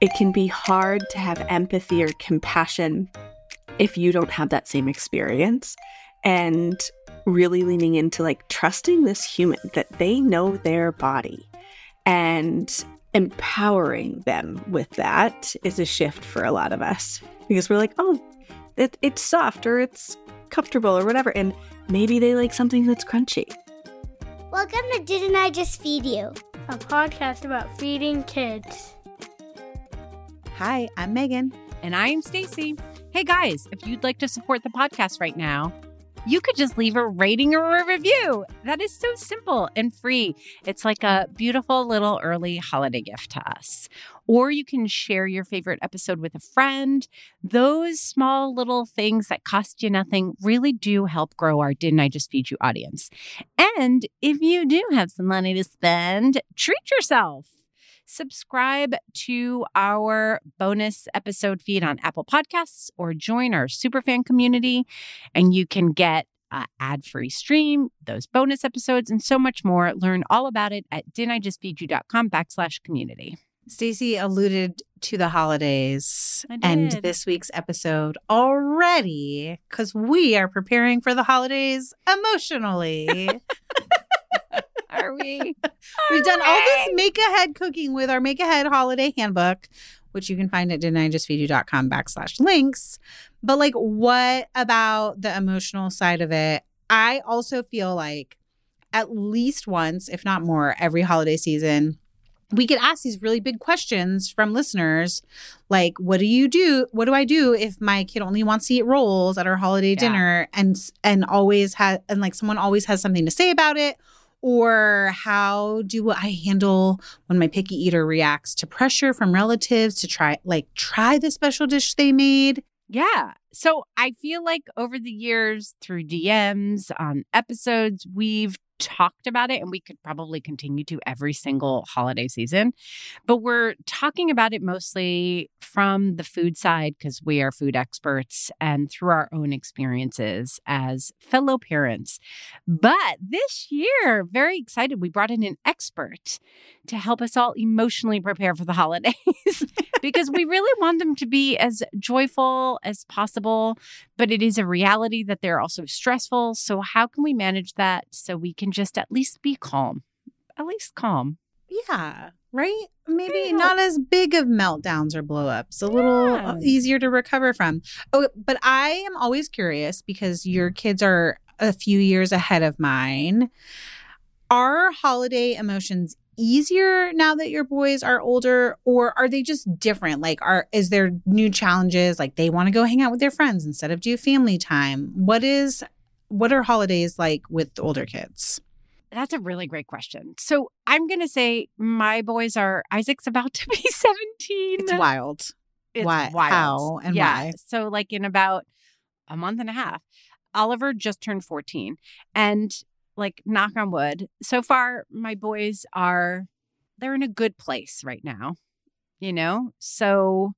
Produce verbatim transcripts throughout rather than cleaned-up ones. it can be hard to have empathy or compassion if you don't have that same experience. And really leaning into like trusting this human that they know their body and empowering them with that is a shift for a lot of us, because we're like, oh, it, it's soft or it's comfortable or whatever. And maybe they like something that's crunchy. Welcome to Didn't I Just Feed You? A podcast about feeding kids. Hi, I'm Megan. And I'm Stacy. Hey guys, if you'd like to support the podcast right now, you could just leave a rating or a review. That is so simple and free. It's like a beautiful little early holiday gift to us. Or you can share your favorite episode with a friend. Those small little things that cost you nothing really do help grow our Didn't I Just Feed You audience. And if you do have some money to spend, treat yourself. Subscribe to our bonus episode feed on Apple Podcasts or join our Superfan community, and you can get an ad-free stream, those bonus episodes, and so much more. Learn all about it at didn't I just feed you dot com backslash community. Stacey alluded to the holidays and this week's episode already because we are preparing for the holidays emotionally. Are we? We've done all this make ahead cooking with our Make Ahead Holiday Handbook, which you can find at didn't I just feed you dot com backslash links. But like, what about the emotional side of it? I also feel like at least once, if not more, every holiday season, we get asked these really big questions from listeners. Like, what do you do? What do I do if my kid only wants to eat rolls at our holiday yeah. dinner and and always has and like someone always has something to say about it? Or how do I handle when my picky eater reacts to pressure from relatives to try, like, try the special dish they made? Yeah. So I feel like over the years through D Ms on episodes, we've talked about it, and we could probably continue to every single holiday season. But we're talking about it mostly from the food side because we are food experts and through our own experiences as fellow parents. But this year, very excited, we brought in an expert to help us all emotionally prepare for the holidays because we really want them to be as joyful as possible. But it is a reality that they're also stressful. So how can we manage that so we can just at least be calm, at least calm. Yeah. Right. Maybe yeah. not as big of meltdowns or blowups, a yeah. little easier to recover from. Oh, but I am always curious because your kids are a few years ahead of mine. Are holiday emotions easier now that your boys are older, or are they just different? Like, are, is there new challenges? Like they want to go hang out with their friends instead of do family time. What is What are holidays like with older kids? That's a really great question. So I'm going to say my boys are, Isaac's about to be seventeen. It's wild. It's why, wild. How and yeah. why. So like in about a month and a half, Oliver just turned fourteen. And like knock on wood, so far my boys are, they're in a good place right now, you know? So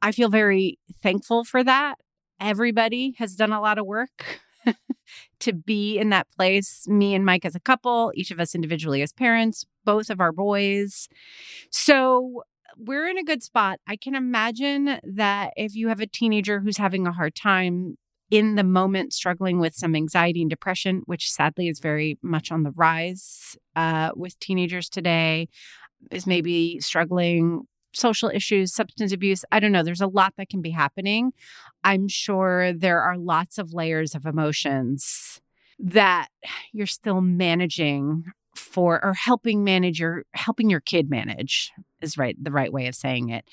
I feel very thankful for that. Everybody has done a lot of work to be in that place, me and Mike as a couple, each of us individually as parents, both of our boys. So we're in a good spot. I can imagine that if you have a teenager who's having a hard time in the moment, struggling with some anxiety and depression, which sadly is very much on the rise uh, with teenagers today, is maybe struggling social issues, substance abuse. I don't know. There's a lot that can be happening. I'm sure there are lots of layers of emotions that you're still managing for or helping manage your helping your kid manage is right the right way of saying it.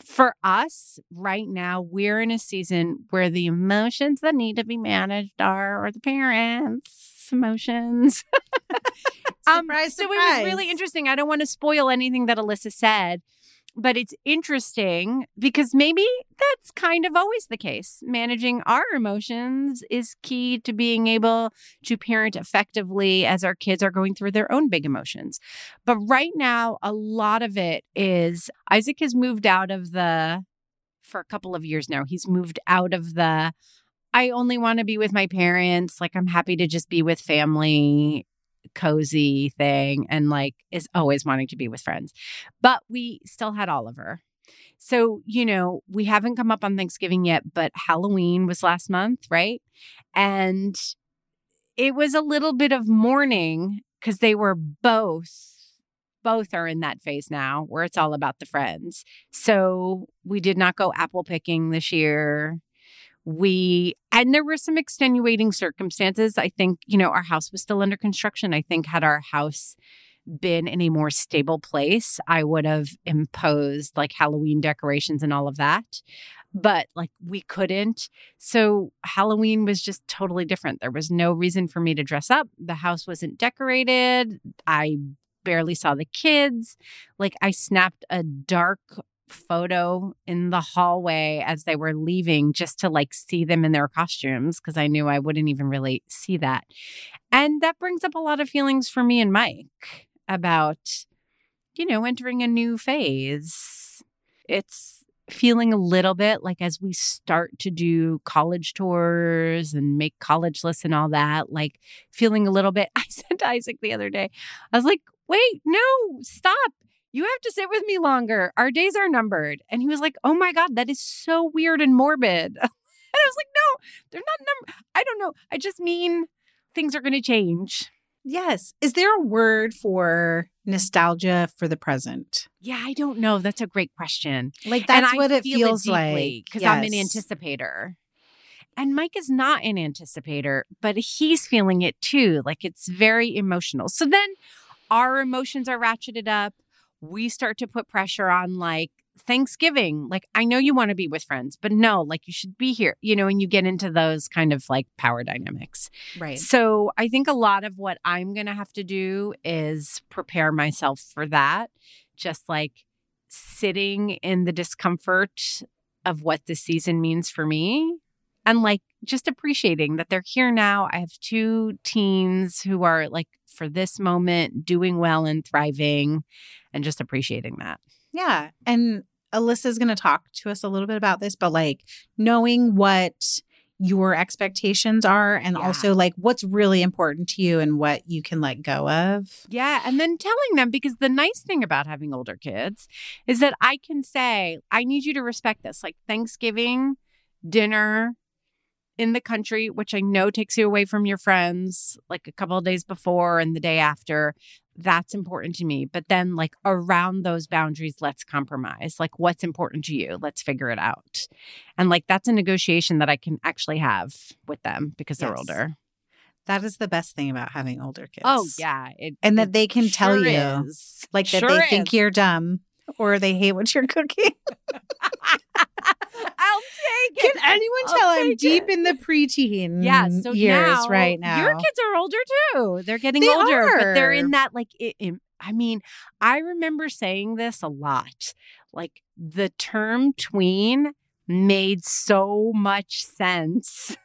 For us right now, we're in a season where the emotions that need to be managed are or the parents' emotions. um, surprise, surprise. So it was really interesting. I don't want to spoil anything that Alyssa said. But it's interesting because maybe that's kind of always the case. Managing our emotions is key to being able to parent effectively as our kids are going through their own big emotions. But right now, a lot of it is Isaac has moved out of the, for a couple of years now, he's moved out of the, I only want to be with my parents. Like, I'm happy to just be with family. Cozy thing, and like is always wanting to be with friends. But we still had Oliver. So, you know, we haven't come up on Thanksgiving yet, but Halloween was last month, right? And it was a little bit of mourning because they were both, both are in that phase now where it's all about the friends. So we did not go apple picking this year. We, and there were some extenuating circumstances. I think, you know, our house was still under construction. I think had our house been in a more stable place, I would have imposed like Halloween decorations and all of that. But like we couldn't. So Halloween was just totally different. There was no reason for me to dress up. The house wasn't decorated. I barely saw the kids. Like I snapped a dark photo in the hallway as they were leaving just to like see them in their costumes because I knew I wouldn't even really see that. And that brings up a lot of feelings for me and Mike about, you know, entering a new phase. It's feeling a little bit like as we start to do college tours and make college lists and all that, like feeling a little bit, I said to Isaac the other day, I was like, wait, no, stop. You have to sit with me longer. Our days are numbered. And he was like, oh my God, that is so weird and morbid. And I was like, no, they're not numbered. I don't know. I just mean things are going to change. Yes. Is there a word for nostalgia for the present? Yeah, I don't know. That's a great question. Like, that's what it feels like. Because I'm an anticipator. And Mike is not an anticipator, but he's feeling it too. Like, it's very emotional. So then our emotions are ratcheted up. We start to put pressure on, like, Thanksgiving. Like, I know you want to be with friends, but no, like, you should be here, you know, and you get into those kind of like power dynamics. Right. So I think a lot of what I'm going to have to do is prepare myself for that. Just like sitting in the discomfort of what this season means for me and like just appreciating that they're here now. I have two teens who are like for this moment doing well and thriving and just appreciating that. Yeah. And Alyssa's going to talk to us a little bit about this, but like knowing what your expectations are and yeah. also like what's really important to you and what you can let go of. Yeah. And then telling them, because the nice thing about having older kids is that I can say, I need you to respect this. Like Thanksgiving dinner in the country, which I know takes you away from your friends like a couple of days before and the day after. That's important to me. But then like around those boundaries, let's compromise. Like what's important to you? Let's figure it out. And like that's a negotiation that I can actually have with them because they're yes. older. That is the best thing about having older kids. Oh, yeah. It, and that they can sure tell you is. Like sure that they is. Think you're dumb or they hate what you're cooking. I'll take it. Can anyone I'll tell I'm deep it. In the preteen yeah, so years now, right now? Your kids are older too. They're getting they older, are. But they're in that like, it, it, I mean, I remember saying this a lot. Like the term tween made so much sense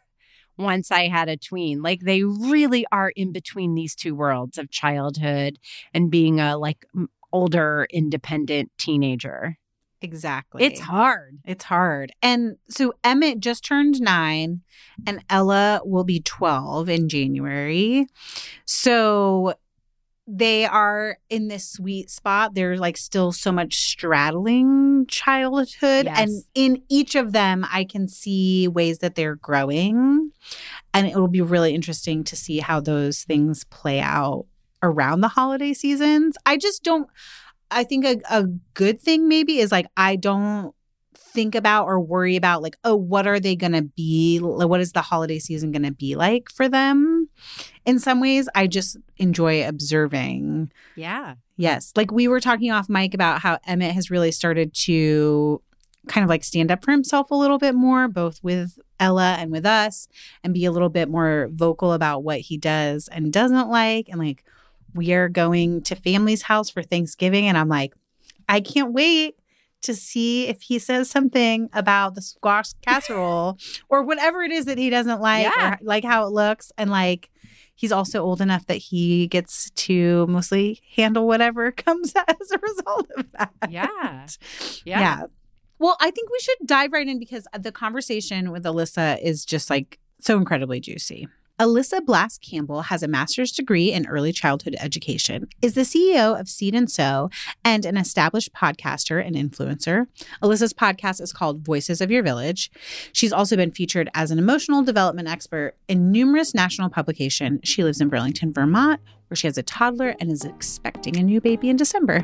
once I had a tween. Like they really are in between these two worlds of childhood and being a like older, independent teenager. Exactly. It's hard. It's hard. And so Emmett just turned nine and Ella will be twelve in January. So they are in this sweet spot. There's like still so much straddling childhood. Yes. And in each of them, I can see ways that they're growing. And it will be really interesting to see how those things play out around the holiday seasons. I just don't... I think a, a good thing maybe is like I don't think about or worry about like, oh, what are they going to be? What is the holiday season going to be like for them? In some ways, I just enjoy observing. Yeah. Yes. Like we were talking off mic about how Emmett has really started to kind of like stand up for himself a little bit more, both with Ella and with us, and be a little bit more vocal about what he does and doesn't like and like, we are going to family's house for Thanksgiving. And I'm like, I can't wait to see if he says something about the squash casserole or whatever it is that he doesn't like, yeah. or like how it looks. And like, he's also old enough that he gets to mostly handle whatever comes as a result of that. Yeah. Yeah. yeah. Well, I think we should dive right in because the conversation with Alyssa is just like so incredibly juicy. Alyssa Blask Campbell has a master's degree in early childhood education, is the C E O of Seed and Sow, and an established podcaster and influencer. Alyssa's podcast is called Voices of Your Village. She's also been featured as an emotional development expert in numerous national publications. She lives in Burlington, Vermont, where she has a toddler and is expecting a new baby in December.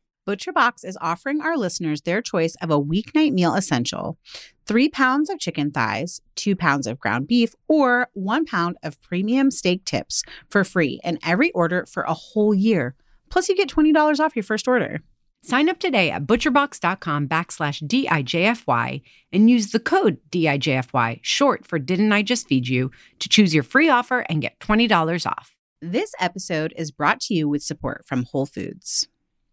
ButcherBox is offering our listeners their choice of a weeknight meal essential, three pounds of chicken thighs, two pounds of ground beef, or one pound of premium steak tips for free in every order for a whole year. Plus, you get twenty dollars off your first order. Sign up today at ButcherBox.com backslash D I J F Y and use the code D I J F Y, short for Didn't I Just Feed You, to choose your free offer and get twenty dollars off. This episode is brought to you with support from Whole Foods.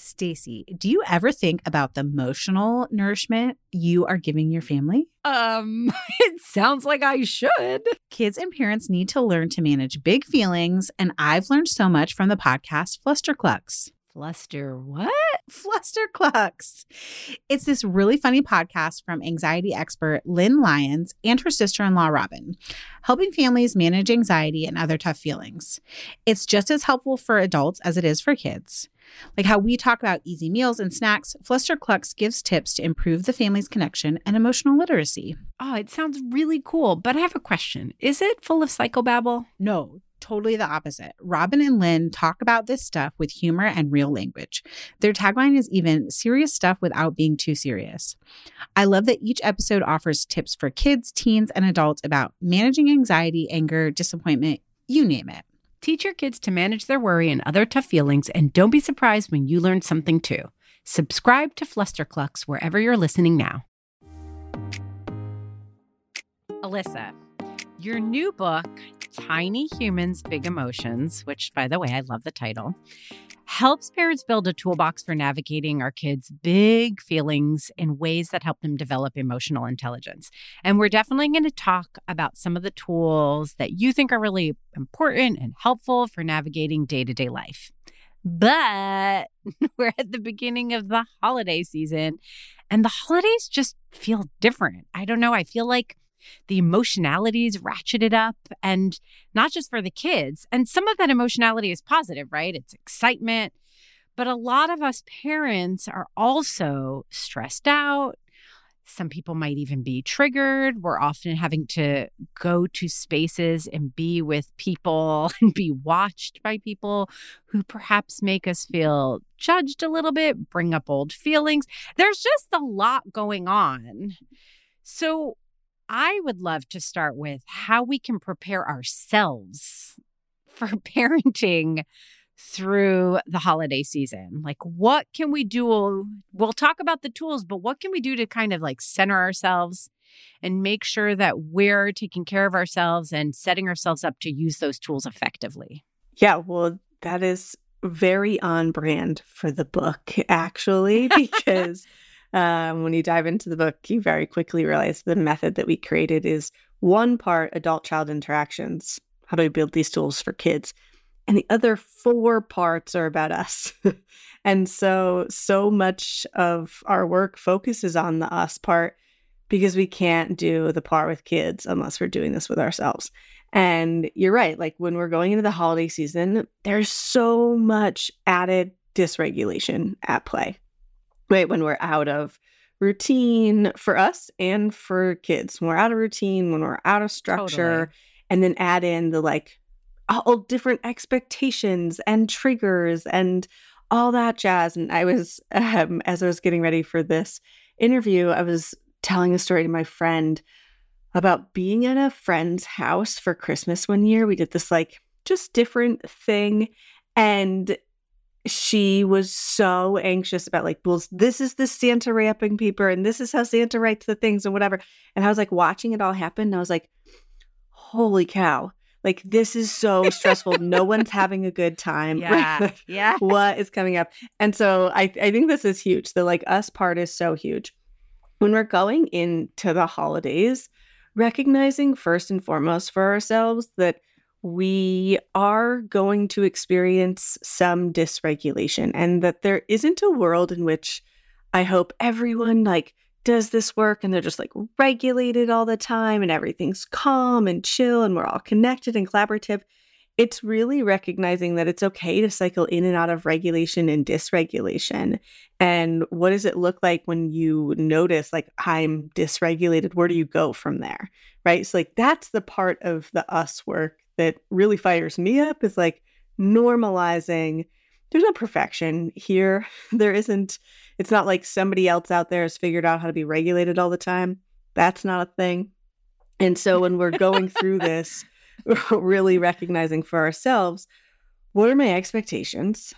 Stacey, do you ever think about the emotional nourishment you are giving your family? Um, it sounds like I should. Kids and parents need to learn to manage big feelings, and I've learned so much from the podcast Fluster Clucks. Fluster what? Fluster Clucks. It's this really funny podcast from anxiety expert Lynn Lyons and her sister-in-law Robin, helping families manage anxiety and other tough feelings. It's just as helpful for adults as it is for kids. Like how we talk about easy meals and snacks, Fluster Clucks gives tips to improve the family's connection and emotional literacy. Oh, it sounds really cool, but I have a question. Is it full of psychobabble? No. Totally the opposite. Robin and Lynn talk about this stuff with humor and real language. Their tagline is even serious stuff without being too serious. I love that each episode offers tips for kids, teens, and adults about managing anxiety, anger, disappointment, you name it. Teach your kids to manage their worry and other tough feelings, and don't be surprised when you learn something too. Subscribe to Fluster Clucks wherever you're listening now. Alyssa, your new book, Tiny Humans, Big Emotions, which, by the way, I love the title, helps parents build a toolbox for navigating our kids' big feelings in ways that help them develop emotional intelligence. And we're definitely going to talk about some of the tools that you think are really important and helpful for navigating day-to-day life. But we're at the beginning of the holiday season, and the holidays just feel different. I don't know. I feel like the emotionality is ratcheted up, and not just for the kids. And some of that emotionality is positive, right? It's excitement. But a lot of us parents are also stressed out. Some people might even be triggered. We're often having to go to spaces and be with people and be watched by people who perhaps make us feel judged a little bit, bring up old feelings. There's just a lot going on. So I would love to start with how we can prepare ourselves for parenting through the holiday season. Like, what can we do? We'll talk about the tools, but what can we do to kind of like center ourselves and make sure that we're taking care of ourselves and setting ourselves up to use those tools effectively? Yeah, well, that is very on brand for the book, actually, because um, when you dive into the book, you very quickly realize the method that we created is one part adult-child interactions. How do we build these tools for kids? And the other four parts are about us. And so, so much of our work focuses on the us part because we can't do the part with kids unless we're doing this with ourselves. And you're right. Like when we're going into the holiday season, there's so much added dysregulation at play, right? When we're out of routine for us and for kids, when we're out of routine, when we're out of structure, totally. And then add in the like, all different expectations and triggers and all that jazz. And I was, um, as I was getting ready for this interview, I was telling a story to my friend about being at a friend's house for Christmas one year. We did this like just different thing. And she was so anxious about like, well, this is the Santa wrapping paper and this is how Santa writes the things and whatever. And I was like watching it all happen. And I was like, holy cow. Like, this is so stressful. No one's having a good time. Yeah. Yeah. What is coming up? And so I, I think this is huge. The like us part is so huge. When we're going into the holidays, recognizing first and foremost for ourselves that we are going to experience some dysregulation and that there isn't a world in which I hope everyone like does this work and they're just like regulated all the time and everything's calm and chill and we're all connected and collaborative. It's really recognizing that it's okay to cycle in and out of regulation and dysregulation. And what does it look like when you notice like I'm dysregulated? Where do you go from there? Right. So like that's the part of the us work that really fires me up is like normalizing. There's no perfection here. There isn't. It's not like somebody else out there has figured out how to be regulated all the time. That's not a thing. And so when we're going through this, we're really recognizing for ourselves, what are my expectations?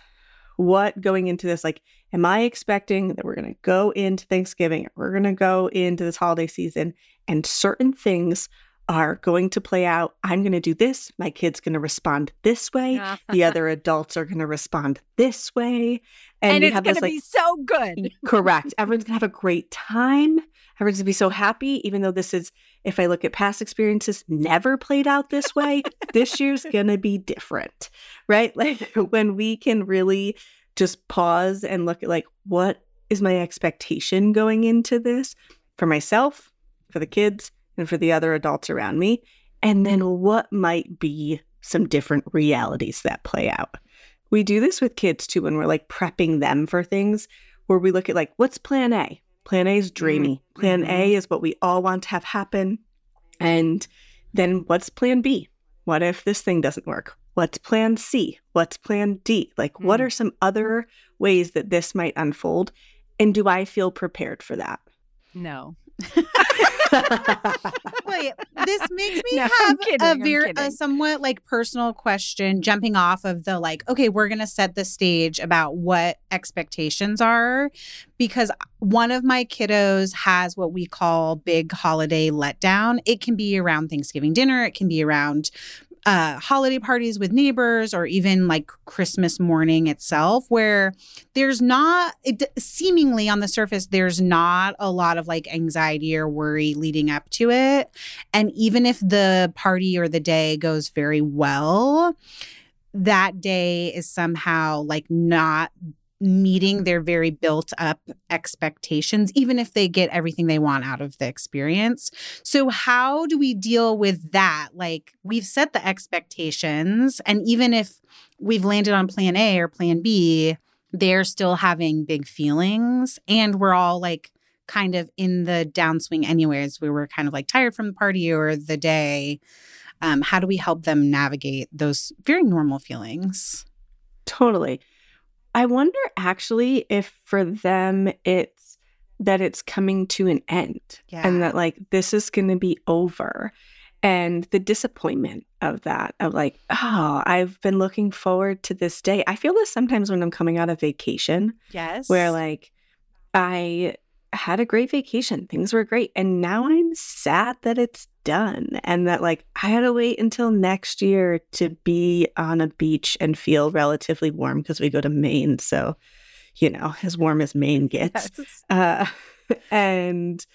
What going into this, like, am I expecting that we're going to go into Thanksgiving? We're going to go into this holiday season and certain things are going to play out. I'm going to do this. My kid's going to respond this way. The other adults are going to respond this way. And, and it's going to like, be so good. Correct. Everyone's going to have a great time. Everyone's going to be so happy, even though this is, if I look at past experiences, never played out this way. This year's going to be different, right? Like when we can really just pause and look at like, what is my expectation going into this for myself, for the kids, and for the other adults around me, and then what might be some different realities that play out. We do this with kids too when we're like prepping them for things where we look at like, what's plan A? Plan A is dreamy. Plan A is what we all want to have happen. And then what's plan B? What if this thing doesn't work? What's plan C? What's plan D? Like, what are some other ways that this might unfold? And do I feel prepared for that? No. Wait, this makes me no, have kidding, a, very, a somewhat like personal question jumping off of the like, okay, we're going to set the stage about what expectations are, because one of my kiddos has what we call big holiday letdown. It can be around Thanksgiving dinner. It can be around uh, holiday parties with neighbors or even like Christmas morning itself, where there's not, it, seemingly on the surface, there's not a lot of like anxiety or worry leading up to it. And even if the party or the day goes very well, that day is somehow like not meeting their very built up expectations, even if they get everything they want out of the experience. So how do we deal with that? Like, we've set the expectations, and even if we've landed on plan A or plan B, they're still having big feelings, and we're all like kind of in the downswing anyways. We were kind of like tired from the party or the day. Um, how do we help them navigate those very normal feelings? Totally. I wonder actually if for them it's that it's coming to an end, yeah, and that like this is going to be over, and the disappointment of that, of like, oh, I've been looking forward to this day. I feel this sometimes when I'm coming out of vacation. Yes. Where like I had a great vacation. Things were great. And now I'm sad that it's done, and that like I had to wait until next year to be on a beach and feel relatively warm, because we go to Maine. So, you know, as warm as Maine gets. Yes. Uh, and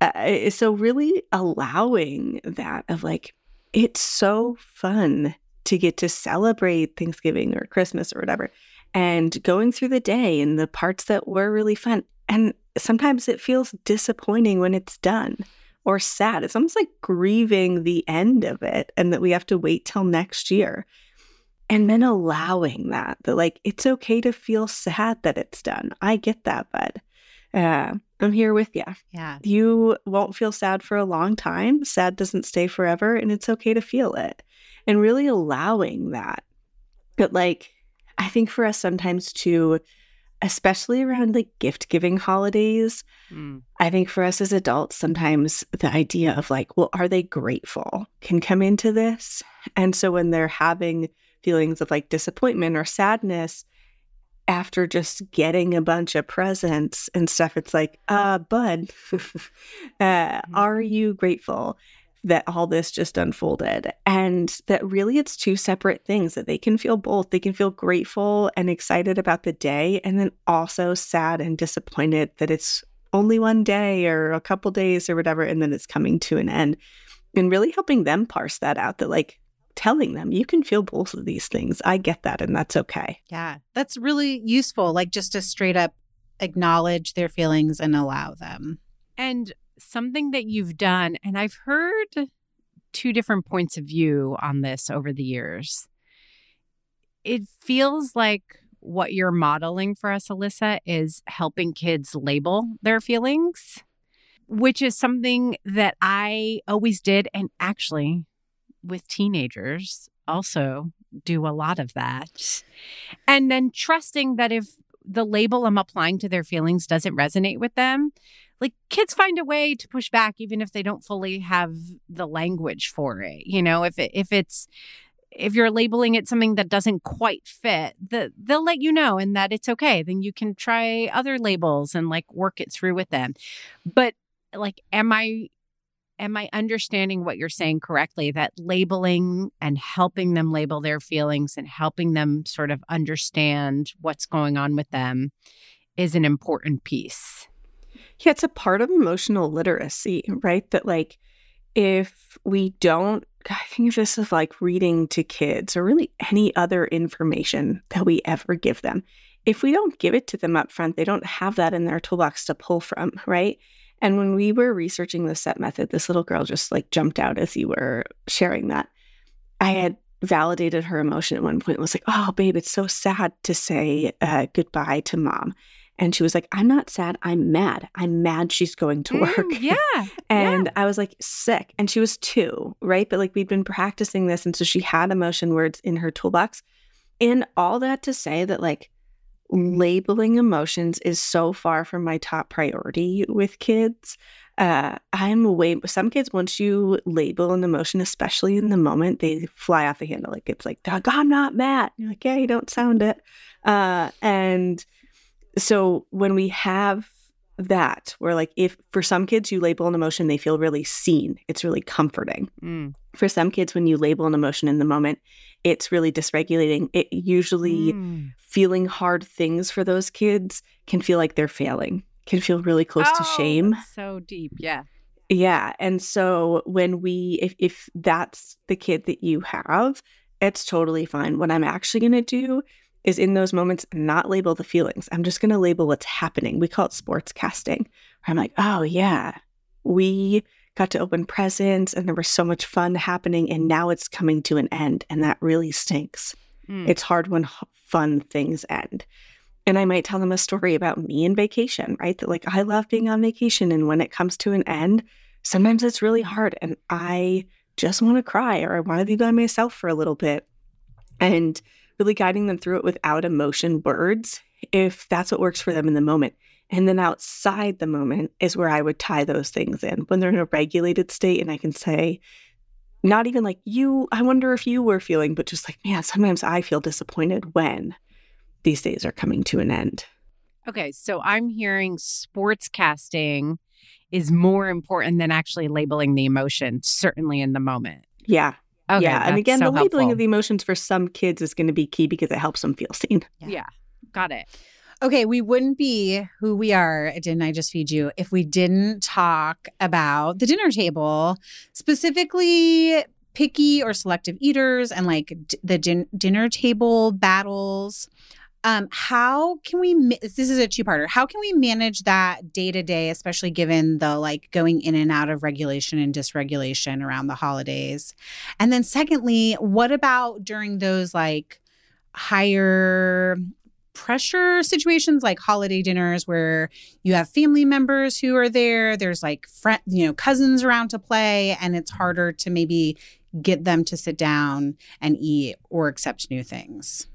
uh, so really allowing that of like, it's so fun to get to celebrate Thanksgiving or Christmas or whatever, and going through the day and the parts that were really fun. And sometimes it feels disappointing when it's done or sad. It's almost like grieving the end of it, and that we have to wait till next year. And then allowing that, that like, it's okay to feel sad that it's done. I get that, bud. Uh, I'm here with you. Yeah. You won't feel sad for a long time. Sad doesn't stay forever, and it's okay to feel it. And really allowing that. But like, I think for us sometimes too, especially around like gift-giving holidays, mm. I think for us as adults, sometimes the idea of like, well, are they grateful, can come into this. And so when they're having feelings of like disappointment or sadness after just getting a bunch of presents and stuff, it's like, uh, bud, uh, are you grateful that all this just unfolded? And that really it's two separate things, that they can feel both. They can feel grateful and excited about the day, and then also sad and disappointed that it's only one day or a couple days or whatever, and then it's coming to an end. And really helping them parse that out, that like telling them, you can feel both of these things. I get that, and that's okay. Yeah, that's really useful. Like just to straight up acknowledge their feelings and allow them. And something that you've done, and I've heard two different points of view on this over the years. It feels like what you're modeling for us, Alyssa, is helping kids label their feelings, which is something that I always did, and actually with teenagers also do a lot of that. And then trusting that if the label I'm applying to their feelings doesn't resonate with them, like kids find a way to push back, even if they don't fully have the language for it. You know, if it, if it's if you're labeling it something that doesn't quite fit, the, they'll let you know, and that it's okay. Then you can try other labels and like work it through with them. But like, am I am I understanding what you're saying correctly? That labeling and helping them label their feelings and helping them sort of understand what's going on with them is an important piece. Yeah, it's a part of emotional literacy, right? That like, if we don't, I think of this as like reading to kids or really any other information that we ever give them. If we don't give it to them up front, they don't have that in their toolbox to pull from, right? And when we were researching the SET method, this little girl just like jumped out as you were sharing that. I had validated her emotion at one point. It was like, oh, babe, it's so sad to say uh, goodbye to mom. And she was like, I'm not sad. I'm mad. I'm mad she's going to work. Mm, yeah. and yeah. I was like, sick. And she was two, right? But like we'd been practicing this. And so she had emotion words in her toolbox. And all that to say that like labeling emotions is so far from my top priority with kids. Uh, I'm way, some kids, once you label an emotion, especially in the moment, they fly off the handle. Like it's like, Doug, I'm not mad. And you're like, yeah, you don't sound it. Uh, and... So when we have that, where like if for some kids you label an emotion, they feel really seen. It's really comforting. Mm. For some kids, when you label an emotion in the moment, it's really dysregulating. It usually mm. feeling hard things for those kids can feel like they're failing, can feel really close oh, to shame. That's so deep. Yeah. Yeah. And so when we, if, if that's the kid that you have, it's totally fine. What I'm actually going to do is in those moments, not label the feelings. I'm just going to label what's happening. We call it sports casting. I'm like, oh yeah, we got to open presents and there was so much fun happening and now it's coming to an end. And that really stinks. Mm. It's hard when fun things end. And I might tell them a story about me and vacation, right? That like, I love being on vacation. And when it comes to an end, sometimes it's really hard. And I just want to cry, or I want to be by myself for a little bit. And really guiding them through it without emotion words, if that's what works for them in the moment. And then outside the moment is where I would tie those things in. When they're in a regulated state and I can say, not even like you, I wonder if you were feeling, but just like, man, sometimes I feel disappointed when these days are coming to an end. Okay, so I'm hearing sportscasting is more important than actually labeling the emotion, certainly in the moment. Yeah. Okay, yeah. And again, so the labeling helpful. Of the emotions for some kids is going to be key because it helps them feel seen. Yeah. yeah. Got it. Okay. We wouldn't be who we are, didn't I just feed you, if we didn't talk about the dinner table, specifically picky or selective eaters and like d- the din- dinner table battles. Um, how can we, ma- this is a two-parter, how can we manage that day-to-day, especially given the like going in and out of regulation and dysregulation around the holidays? And then secondly, what about during those like higher pressure situations like holiday dinners where you have family members who are there, there's like friend, you know, cousins around to play, and it's harder to maybe get them to sit down and eat or accept new things?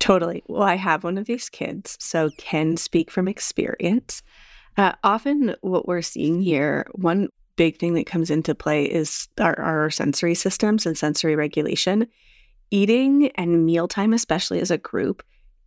Totally. Well, I have one of these kids, so can speak from experience. Uh, often what we're seeing here, one big thing that comes into play is our, our sensory systems and sensory regulation. Eating and mealtime, especially as a group,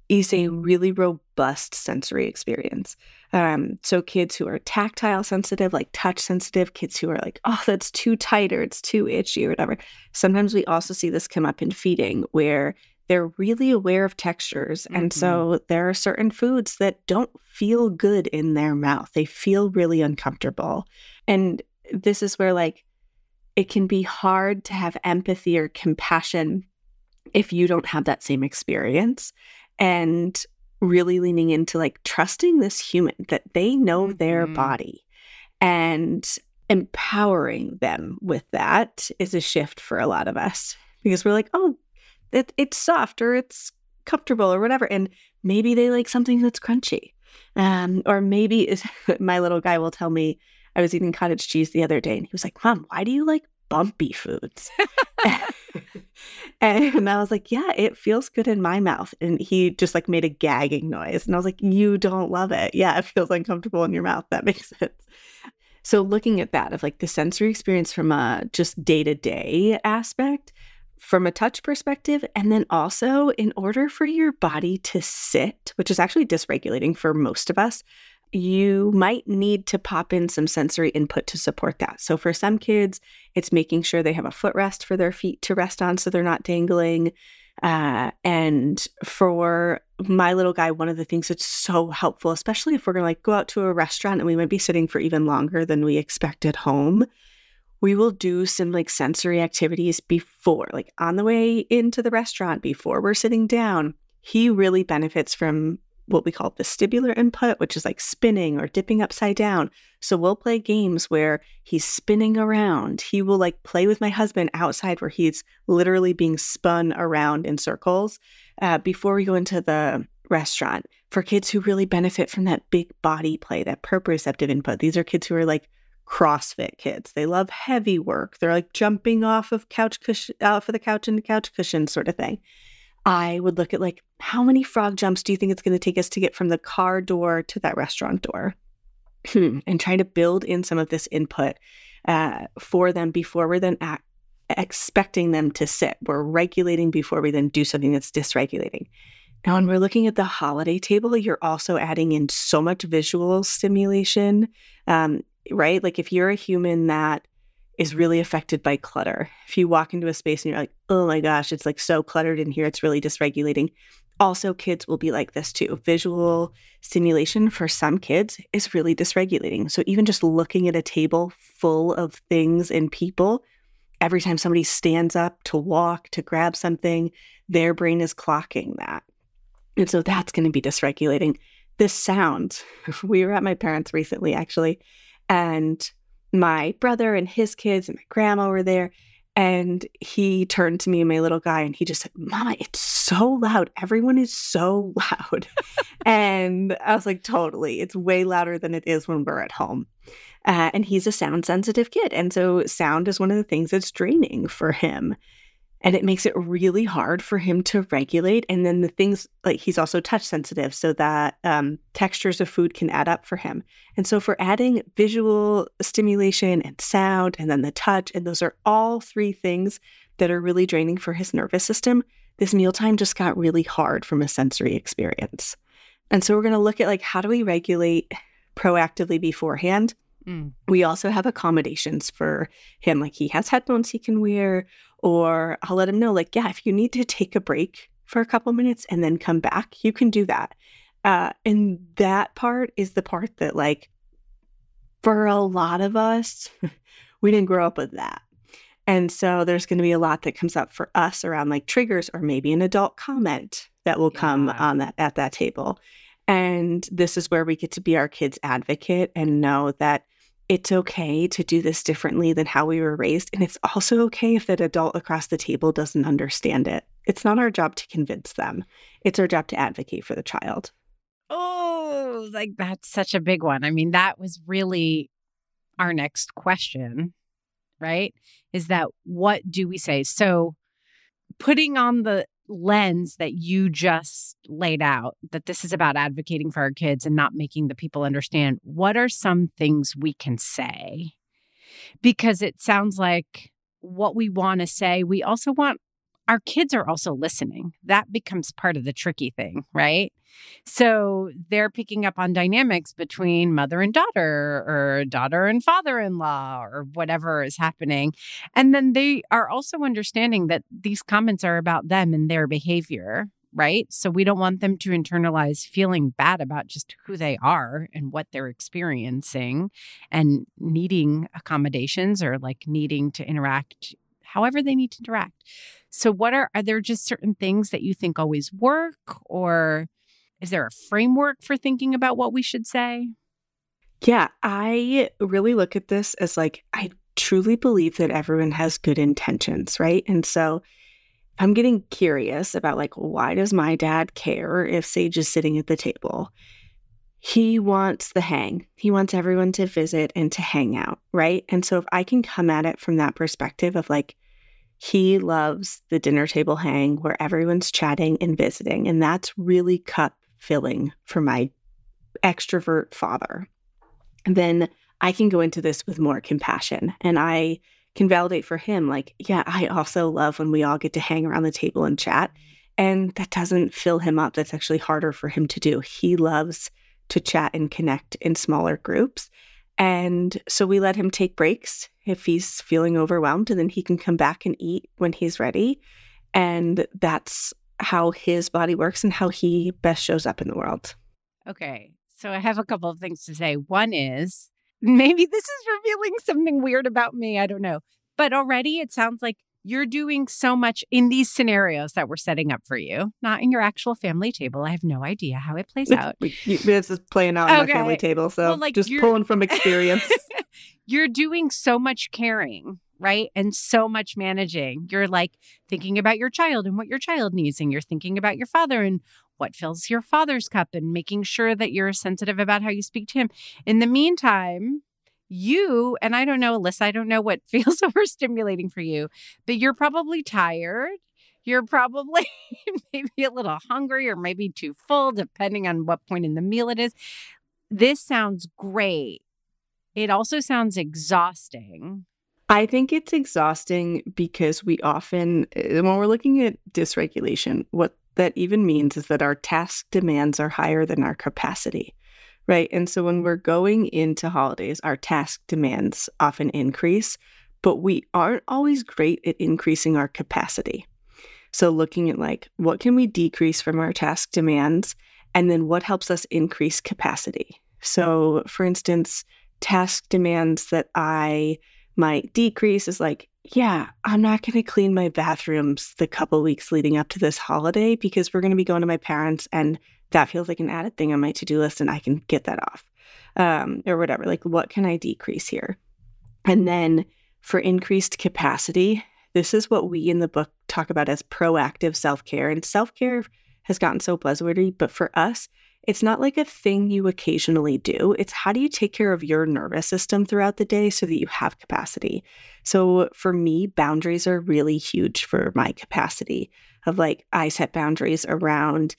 is a really robust sensory experience. Um, so kids who are tactile sensitive, like touch sensitive, kids who are like, oh, that's too tight or it's too itchy or whatever. Sometimes we also see this come up in feeding where they're really aware of textures. Mm-hmm. And so there are certain foods that don't feel good in their mouth. They feel really uncomfortable. And this is where like it can be hard to have empathy or compassion if you don't have that same experience. And really leaning into like trusting this human that they know their mm-hmm. body, and empowering them with that is a shift for a lot of us, because we're like, oh, it, it's soft or it's comfortable or whatever. And maybe they like something that's crunchy. Um, or maybe is, my little guy will tell me, I was eating cottage cheese the other day and he was like, Mom, why do you like bumpy foods? And I was like, yeah, it feels good in my mouth. And he just like made a gagging noise. And I was like, you don't love it. Yeah, it feels uncomfortable in your mouth. That makes sense. So looking at that of like the sensory experience from a just day-to-day aspect, from a touch perspective, and then also in order for your body to sit, which is actually dysregulating for most of us, you might need to pop in some sensory input to support that. So for some kids, it's making sure they have a footrest for their feet to rest on so they're not dangling. Uh, and for my little guy, one of the things that's so helpful, especially if we're going to like go out to a restaurant and we might be sitting for even longer than we expect at home, we will do some like sensory activities before, like on the way into the restaurant, before we're sitting down. He really benefits from what we call vestibular input, which is like spinning or dipping upside down. So we'll play games where he's spinning around. He will like play with my husband outside where he's literally being spun around in circles uh, before we go into the restaurant. For kids who really benefit from that big body play, that proprioceptive input, these are kids who are like CrossFit kids. They love heavy work. They're like jumping off of couch cushion, off of the couch into couch cushion sort of thing. I would look at like, how many frog jumps do you think it's going to take us to get from the car door to that restaurant door? And trying to build in some of this input uh, for them before we're then act- expecting them to sit. We're regulating before we then do something that's dysregulating. Now, when we're looking at the holiday table, you're also adding in so much visual stimulation, um, right? Like if you're a human that is really affected by clutter, if you walk into a space and you're like, oh my gosh, it's like so cluttered in here, it's really dysregulating. Also, kids will be like this too. Visual stimulation for some kids is really dysregulating. So even just looking at a table full of things and people, every time somebody stands up to walk, to grab something, their brain is clocking that. And so that's going to be dysregulating. This sound, we were at my parents' recently actually, and my brother and his kids and my grandma were there. And he turned to me, my little guy, and he just said, Mama, it's so loud. Everyone is so loud. And I was like, totally. It's way louder than it is when we're at home. Uh, and he's a sound sensitive kid. And so sound is one of the things that's draining for him. And it makes it really hard for him to regulate. And then the things, like he's also touch sensitive, so that um, textures of food can add up for him. And so if we're adding visual stimulation and sound and then the touch, and those are all three things that are really draining for his nervous system, this mealtime just got really hard from a sensory experience. And so we're going to look at like, how do we regulate proactively beforehand? Mm. We also have accommodations for him. Like he has headphones he can wear. Or I'll let him know, like, yeah, if you need to take a break for a couple minutes and then come back, you can do that. Uh, and that part is the part that, like, for a lot of us, we didn't grow up with that. And so there's going to be a lot that comes up for us around, like, triggers or maybe an adult comment that will yeah. come on that at that table. And this is where we get to be our kids' advocate and know that it's okay to do this differently than how we were raised. And it's also okay if that adult across the table doesn't understand it. It's not our job to convince them. It's our job to advocate for the child. Oh, like that's such a big one. I mean, that was really our next question, right? Is that what do we say? So putting on the lens that you just laid out, that this is about advocating for our kids and not making the people understand, what are some things we can say? Because it sounds like what we want to say, we also want, our kids are also listening. That becomes part of the tricky thing, right? So they're picking up on dynamics between mother and daughter or daughter and father-in-law or whatever is happening. And then they are also understanding that these comments are about them and their behavior, right? So we don't want them to internalize feeling bad about just who they are and what they're experiencing and needing accommodations or like needing to interact however they need to interact. So what are, are there just certain things that you think always work, or is there a framework for thinking about what we should say? Yeah, I really look at this as like, I truly believe that everyone has good intentions, right? And so I'm getting curious about like, why does my dad care if Sage is sitting at the table? He wants the hang. He wants everyone to visit and to hang out, right? And so if I can come at it from that perspective of like, he loves the dinner table hang where everyone's chatting and visiting. And that's really cup filling for my extrovert father. And then I can go into this with more compassion. And I can validate for him, like, yeah, I also love when we all get to hang around the table and chat. And that doesn't fill him up. That's actually harder for him to do. He loves to chat and connect in smaller groups. And so we let him take breaks if he's feeling overwhelmed, and then he can come back and eat when he's ready. And that's how his body works and how he best shows up in the world. Okay. So I have a couple of things to say. One is, maybe this is revealing something weird about me. I don't know. But already it sounds like you're doing so much in these scenarios that we're setting up for you, not in your actual family table. I have no idea how it plays out. This is playing out on okay. my family table. So well, like just you're... pulling from experience. You're doing so much caring, right? And so much managing. You're like thinking about your child and what your child needs. And you're thinking about your father and what fills your father's cup and making sure that you're sensitive about how you speak to him. In the meantime, you, and I don't know, Alyssa, I don't know what feels overstimulating for you, but you're probably tired. You're probably maybe a little hungry or maybe too full, depending on what point in the meal it is. This sounds great. It also sounds exhausting. I think it's exhausting because we often, when we're looking at dysregulation, what that even means is that our task demands are higher than our capacity, right? And so when we're going into holidays, our task demands often increase, but we aren't always great at increasing our capacity. So looking at like, what can we decrease from our task demands? And then what helps us increase capacity? So for instance, task demands that I might decrease is like, yeah, I'm not going to clean my bathrooms the couple weeks leading up to this holiday because we're going to be going to my parents and that feels like an added thing on my to-do list and I can get that off um, or whatever. Like, what can I decrease here? And then for increased capacity, this is what we in the book talk about as proactive self-care. And self-care has gotten so buzzwordy, but for us, it's not like a thing you occasionally do. It's how do you take care of your nervous system throughout the day so that you have capacity? So for me, boundaries are really huge for my capacity of like, I set boundaries around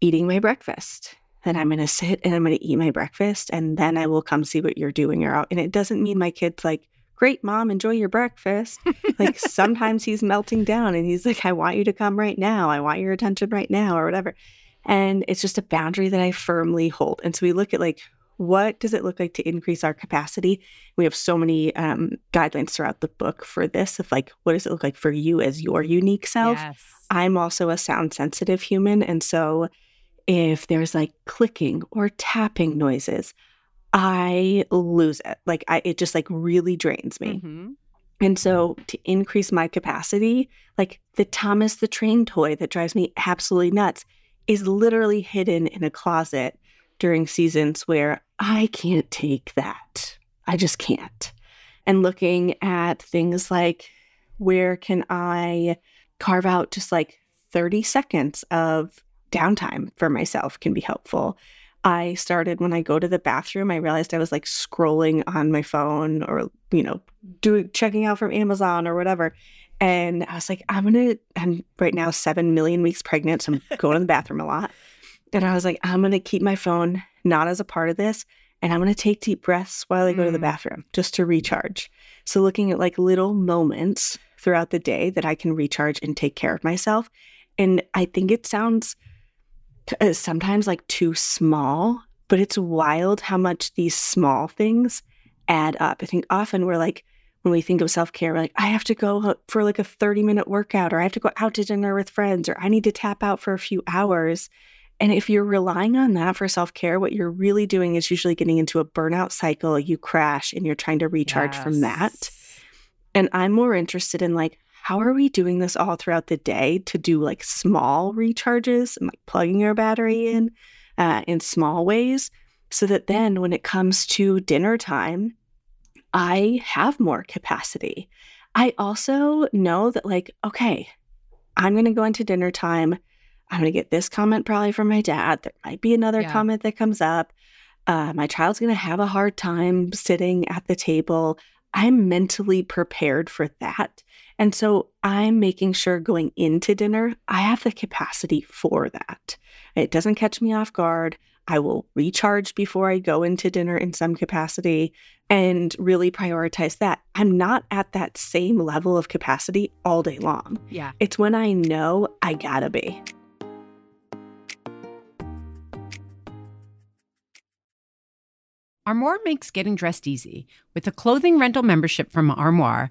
eating my breakfast and I'm going to sit and I'm going to eat my breakfast and then I will come see what you're doing or out. And it doesn't mean my kid's like, great, mom, enjoy your breakfast. Like sometimes he's melting down and he's like, I want you to come right now. I want your attention right now or whatever. And it's just a boundary that I firmly hold. And so we look at like, what does it look like to increase our capacity? We have so many um, guidelines throughout the book for this of like, what does it look like for you as your unique self? Yes. I'm also a sound sensitive human. And so if there's like clicking or tapping noises, I lose it. Like I, it just like really drains me. Mm-hmm. And so to increase my capacity, like the Thomas the Train toy that drives me absolutely nuts is literally hidden in a closet during seasons where I can't take that. I just can't. And looking at things like, where can I carve out just like thirty seconds of downtime for myself can be helpful. I started when I go to the bathroom, I realized I was like scrolling on my phone or, you know, doing checking out from Amazon or whatever. And I was like, I'm going to, I'm right now seven million weeks pregnant, so I'm going to the bathroom a lot. And I was like, I'm going to keep my phone not as a part of this. And I'm going to take deep breaths while I go mm. to the bathroom just to recharge. So looking at like little moments throughout the day that I can recharge and take care of myself. And I think it sounds uh, sometimes like too small, but it's wild how much these small things add up. I think often we're like, when we think of self-care, we're like, I have to go for like a thirty-minute workout, or I have to go out to dinner with friends, or I need to tap out for a few hours. And if you're relying on that for self-care, what you're really doing is usually getting into a burnout cycle. You crash and you're trying to recharge yes. from that. And I'm more interested in like, how are we doing this all throughout the day to do like small recharges and like plugging your battery in uh, in small ways so that then when it comes to dinner time, I have more capacity. I also know that like, okay, I'm going to go into dinner time. I'm going to get this comment probably from my dad. There might be another yeah. comment that comes up. Uh, my child's going to have a hard time sitting at the table. I'm mentally prepared for that. And so I'm making sure going into dinner, I have the capacity for that. It doesn't catch me off guard. I will recharge before I go into dinner in some capacity and really prioritize that. I'm not at that same level of capacity all day long. Yeah. It's when I know I gotta be. Armoire makes getting dressed easy. With a clothing rental membership from Armoire,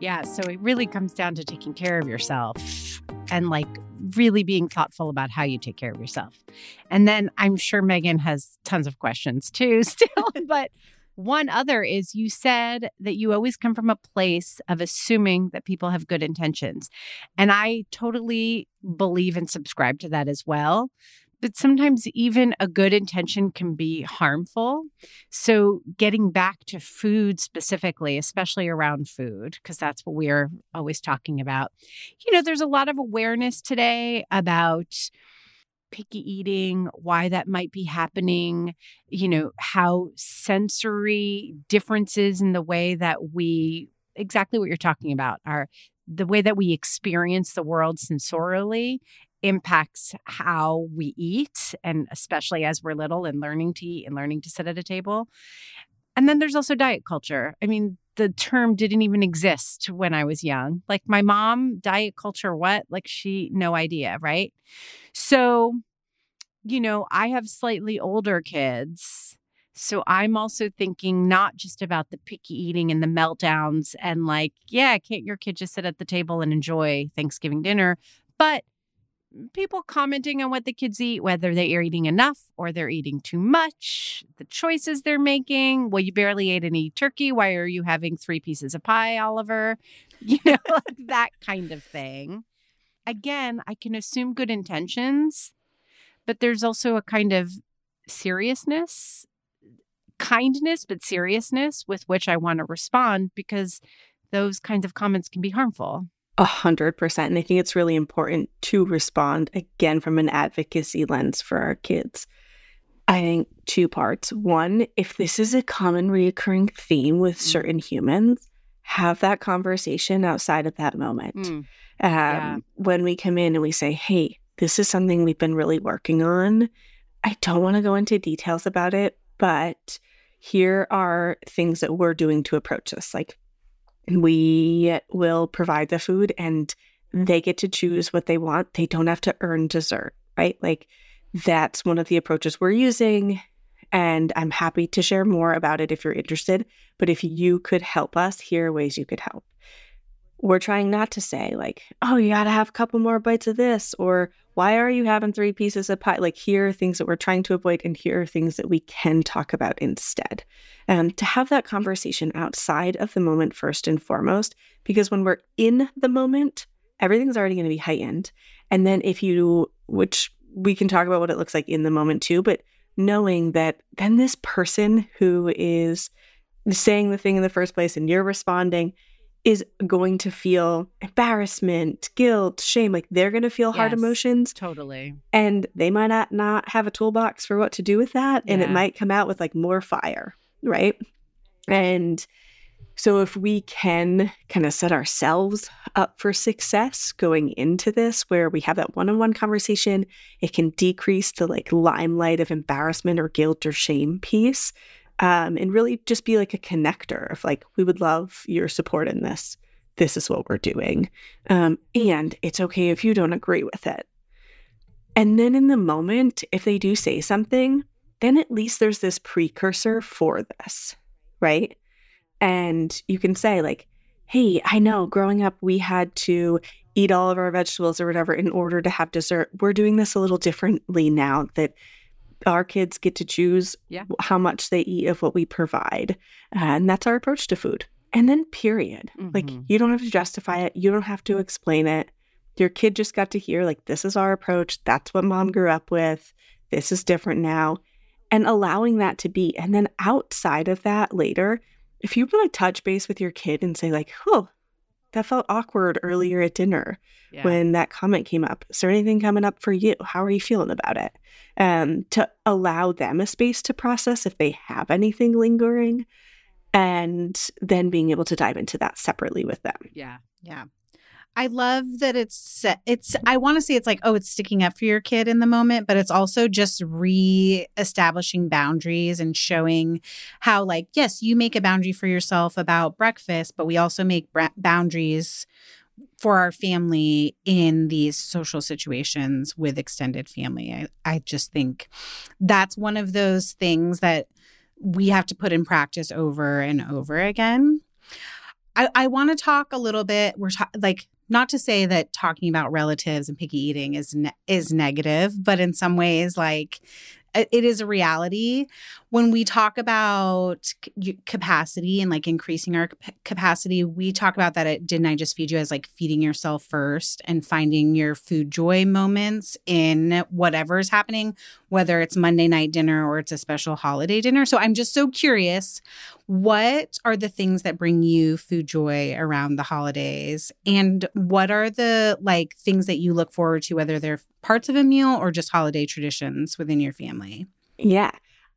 Yeah, so it really comes down to taking care of yourself and like really being thoughtful about how you take care of yourself. And then I'm sure Megan has tons of questions too still. But one other is you said that you always come from a place of assuming that people have good intentions. And I totally believe and subscribe to that as well. But sometimes even a good intention can be harmful. So getting back to food specifically, especially around food, because that's what we're always talking about. You know, there's a lot of awareness today about picky eating, why that might be happening, you know, how sensory differences in the way that we, exactly what you're talking about, are the way that we experience the world sensorially impacts how we eat, and especially as we're little and learning to eat and learning to sit at a table. And then there's also diet culture. I mean, the term didn't even exist when I was young. Like my mom, diet culture, what? Like she, no idea, right? So, you know, I have slightly older kids. So I'm also thinking not just about the picky eating and the meltdowns and like, yeah, can't your kid just sit at the table and enjoy Thanksgiving dinner? But people commenting on what the kids eat, whether they are eating enough or they're eating too much, the choices they're making. Well, you barely ate any turkey. Why are you having three pieces of pie, Oliver? You know, like that kind of thing. Again, I can assume good intentions, but there's also a kind of seriousness, kindness, but seriousness with which I want to respond because those kinds of comments can be harmful. A hundred percent. And I think it's really important to respond again from an advocacy lens for our kids. I think two parts. One, if this is a common reoccurring theme with certain humans, have that conversation outside of that moment. Mm. Um, yeah. When we come in and we say, hey, this is something we've been really working on. I don't want to go into details about it, but here are things that we're doing to approach this. Like, we will provide the food and they get to choose what they want. They don't have to earn dessert, right? Like that's one of the approaches we're using. And I'm happy to share more about it if you're interested. But if you could help us, here are ways you could help. We're trying not to say like, oh, you got to have a couple more bites of this, or why are you having three pieces of pie? Like here are things that we're trying to avoid and here are things that we can talk about instead. Um, to have that conversation outside of the moment first and foremost, because when we're in the moment, everything's already going to be heightened. And then if you, which we can talk about what it looks like in the moment too, but knowing that then this person who is saying the thing in the first place and you're responding is going to feel embarrassment, guilt, shame. Like they're going to feel yes, hard emotions. Totally. And they might not, not have a toolbox for what to do with that. Yeah. And it might come out with like more fire, right? And so if we can kind of set ourselves up for success going into this, where we have that one-on-one conversation, it can decrease the like limelight of embarrassment or guilt or shame piece. Um, and really just be like a connector of like, we would love your support in this. This is what we're doing. Um, and it's okay if you don't agree with it. And then in the moment, if they do say something, then at least there's this precursor for this, right? And you can say like, hey, I know growing up we had to eat all of our vegetables or whatever in order to have dessert. We're doing this a little differently now that our kids get to choose yeah. how much they eat of what we provide. Uh, and that's our approach to food. And then period. Mm-hmm. Like you don't have to justify it. You don't have to explain it. Your kid just got to hear like, this is our approach. That's what mom grew up with. This is different now. And allowing that to be. And then outside of that later, if you really touch base with your kid and say like, oh, that felt awkward earlier at dinner yeah. when that comment came up. Is there anything coming up for you? How are you feeling about it? Um, to allow them a space to process if they have anything lingering. and then being able to dive into that separately with them. Yeah. Yeah. I love that it's, it's, I want to say it's like, oh, it's sticking up for your kid in the moment, but it's also just reestablishing boundaries and showing how, like, yes, you make a boundary for yourself about breakfast, but we also make bra- boundaries for our family in these social situations with extended family. I, I just think that's one of those things that we have to put in practice over and over again. I, I want to talk a little bit. We're ta- like not to say that talking about relatives and picky eating is ne- is negative, but in some ways, like it is a reality. When we talk about c- capacity and like increasing our c- capacity, we talk about that at Didn't I Just Feed You as like feeding yourself first and finding your food joy moments in whatever is happening, whether it's Monday night dinner or it's a special holiday dinner. So I'm just so curious, what are the things that bring you food joy around the holidays? And what are the like things that you look forward to, whether they're parts of a meal or just holiday traditions within your family? Yeah.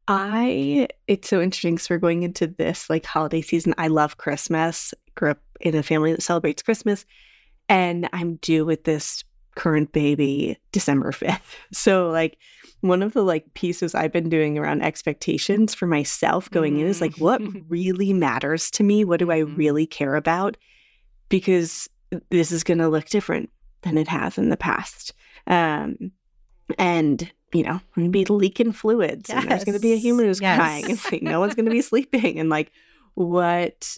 I, it's so interesting because we're going into this like holiday season. I love Christmas. Grew up in a family that celebrates Christmas, and I'm due with this current baby December fifth. So like one of the like pieces I've been doing around expectations for myself going in is like, what really matters to me? What do I really care about? Because this is going to look different than it has in the past. Um, and, you know, I'm going to be leaking fluids, yes, and there's going to be a human who's yes. crying, and like, no one's going to be sleeping. And like, what,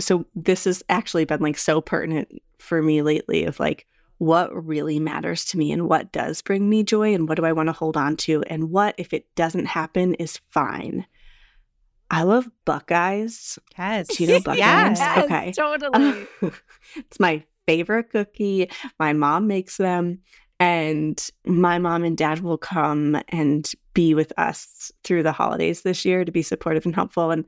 so this has actually been like so pertinent for me lately of like, what really matters to me and what does bring me joy and what do I want to hold on to? And what, if it doesn't happen, is fine. I love Buckeyes. Yes. Do you know Buckeyes? Yes, okay. Totally. Uh, it's my favorite cookie. My mom makes them. And my mom and dad will come and be with us through the holidays this year to be supportive and helpful. And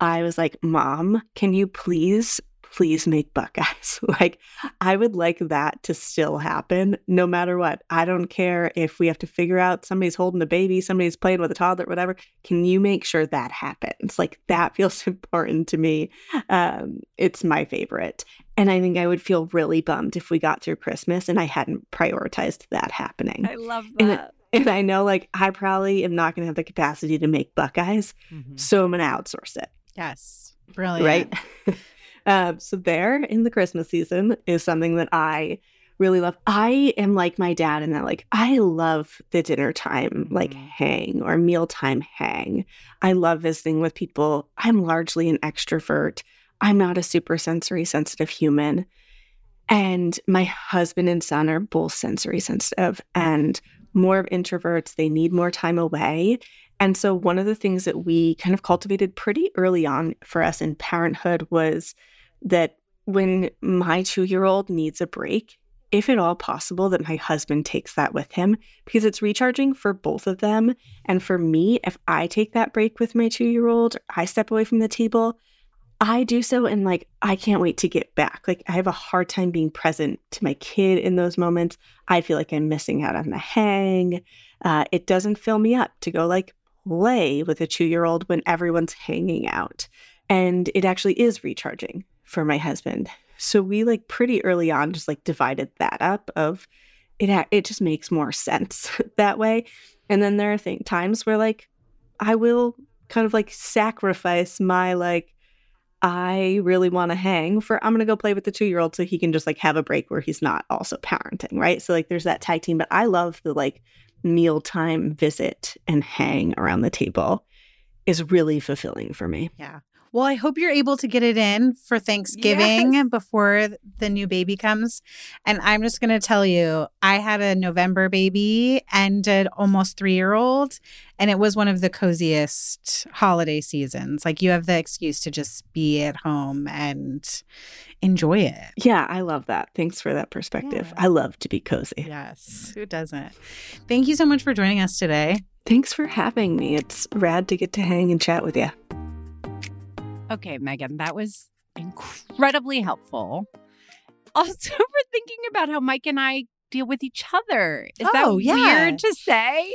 I was like, Mom, can you please, please make Buckeyes? Like, I would like that to still happen no matter what. I don't care if we have to figure out somebody's holding a baby, somebody's playing with a toddler, whatever. Can you make sure that happens? Like, that feels important to me. Um, it's my favorite. And I think I would feel really bummed if we got through Christmas and I hadn't prioritized that happening. I love that. And, and I know, like, I probably am not going to have the capacity to make Buckeyes, mm-hmm. so I'm going to outsource it. Yes. Brilliant. Right? um, so there in the Christmas season is something that I really love. I am like my dad in that, like, I love the dinner time, mm-hmm. like, hang or mealtime hang. I love visiting with people. I'm largely an extrovert. I'm not a super sensory sensitive human, and my husband and son are both sensory sensitive and more of introverts. They need more time away. And so one of the things that we kind of cultivated pretty early on for us in parenthood was that when my two-year-old needs a break, if at all possible, that my husband takes that with him, because it's recharging for both of them. And for me, if I take that break with my two-year-old, or I step away from the table, I do so and like, I can't wait to get back. Like, I have a hard time being present to my kid in those moments. I feel like I'm missing out on the hang. Uh, it doesn't fill me up to go like play with a two-year-old when everyone's hanging out. And it actually is recharging for my husband. So we like pretty early on just like divided that up of it. Ha- it just makes more sense that way. And then there are th- times where like I will kind of like sacrifice my like, I really want to hang for, I'm going to go play with the two-year-old so he can just like have a break where he's not also parenting, right? So like there's that tag team, but I love the like mealtime visit and hang around the table is really fulfilling for me. Yeah. Well, I hope you're able to get it in for Thanksgiving, yes, before the new baby comes. And I'm just going to tell you, I had a November baby and an almost three-year-old, and it was one of the coziest holiday seasons. Like, you have the excuse to just be at home and enjoy it. Yeah, I love that. Thanks for that perspective. Yeah. I love to be cozy. Yes. Who doesn't? Thank you so much for joining us today. Thanks for having me. It's rad to get to hang and chat with you. Okay, Megan, that was incredibly helpful. Also, we're thinking about how Mike and I deal with each other. Is oh, that yeah. weird to say?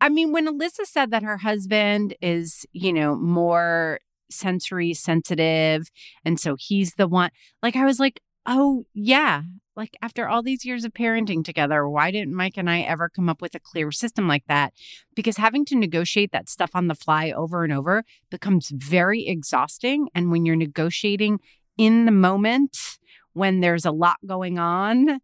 I mean, when Alyssa said that her husband is, you know, more sensory sensitive. And so he's the one, like, I was like, oh, yeah. Like, after all these years of parenting together, why didn't Mike and I ever come up with a clear system like that? Because having to negotiate that stuff on the fly over and over becomes very exhausting. And when you're negotiating in the moment, when there's a lot going on,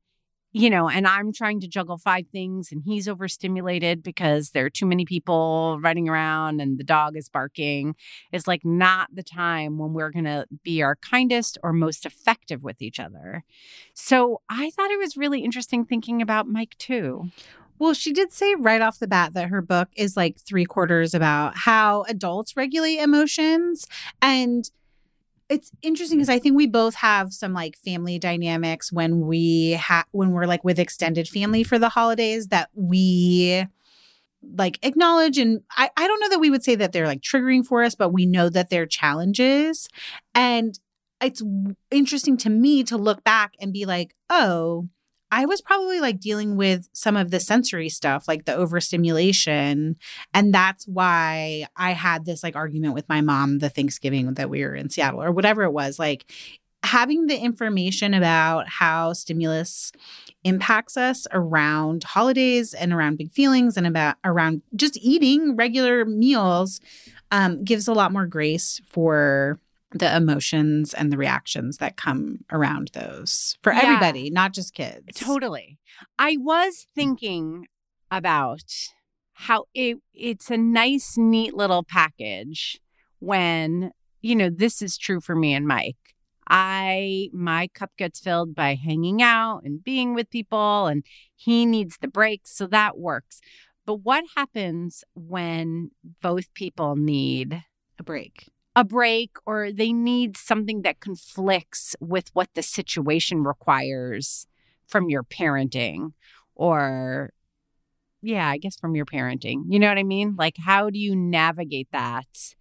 you know, and I'm trying to juggle five things and he's overstimulated because there are too many people running around and the dog is barking, it's like not the time when we're going to be our kindest or most effective with each other. So I thought it was really interesting thinking about Mike, too. Well, she did say right off the bat that her book is like three quarters about how adults regulate emotions. And it's interesting because I think we both have some like family dynamics when we ha- when we're like with extended family for the holidays that we like acknowledge. And I-, I don't know that we would say that they're like triggering for us, but we know that they're challenges. And it's w- interesting to me to look back and be like, oh, I was probably like dealing with some of the sensory stuff, like the overstimulation. And that's why I had this like argument with my mom the Thanksgiving that we were in Seattle or whatever it was. Like having the information about how stimulus impacts us around holidays and around big feelings and about around just eating regular meals um, gives a lot more grace for the emotions and the reactions that come around those for yeah. everybody, not just kids. Totally. I was thinking about how it it's a nice, neat little package when, you know, this is true for me and Mike. I, my cup gets filled by hanging out and being with people, and he needs the breaks. So that works. But what happens when both people need a break? a break or they need something that conflicts with what the situation requires from your parenting or, yeah, I guess from your parenting. You know what I mean? Like, how do you navigate that?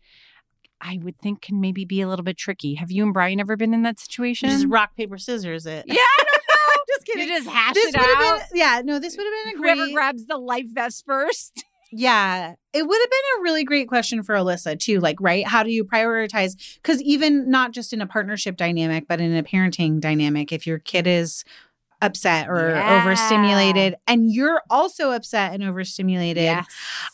I would think can maybe be a little bit tricky. Have you and Brian ever been in that situation? Just rock, paper, scissors it. Yeah, I don't know. Just kidding. You just hash this it out. Been, yeah, no, this would have been a great. Whoever grabs the life vest first. Yeah, it would have been a really great question for Alyssa, too. Like, right? How do you prioritize? Because even not just in a partnership dynamic, but in a parenting dynamic, if your kid is upset or yeah. overstimulated and you're also upset and overstimulated, yes.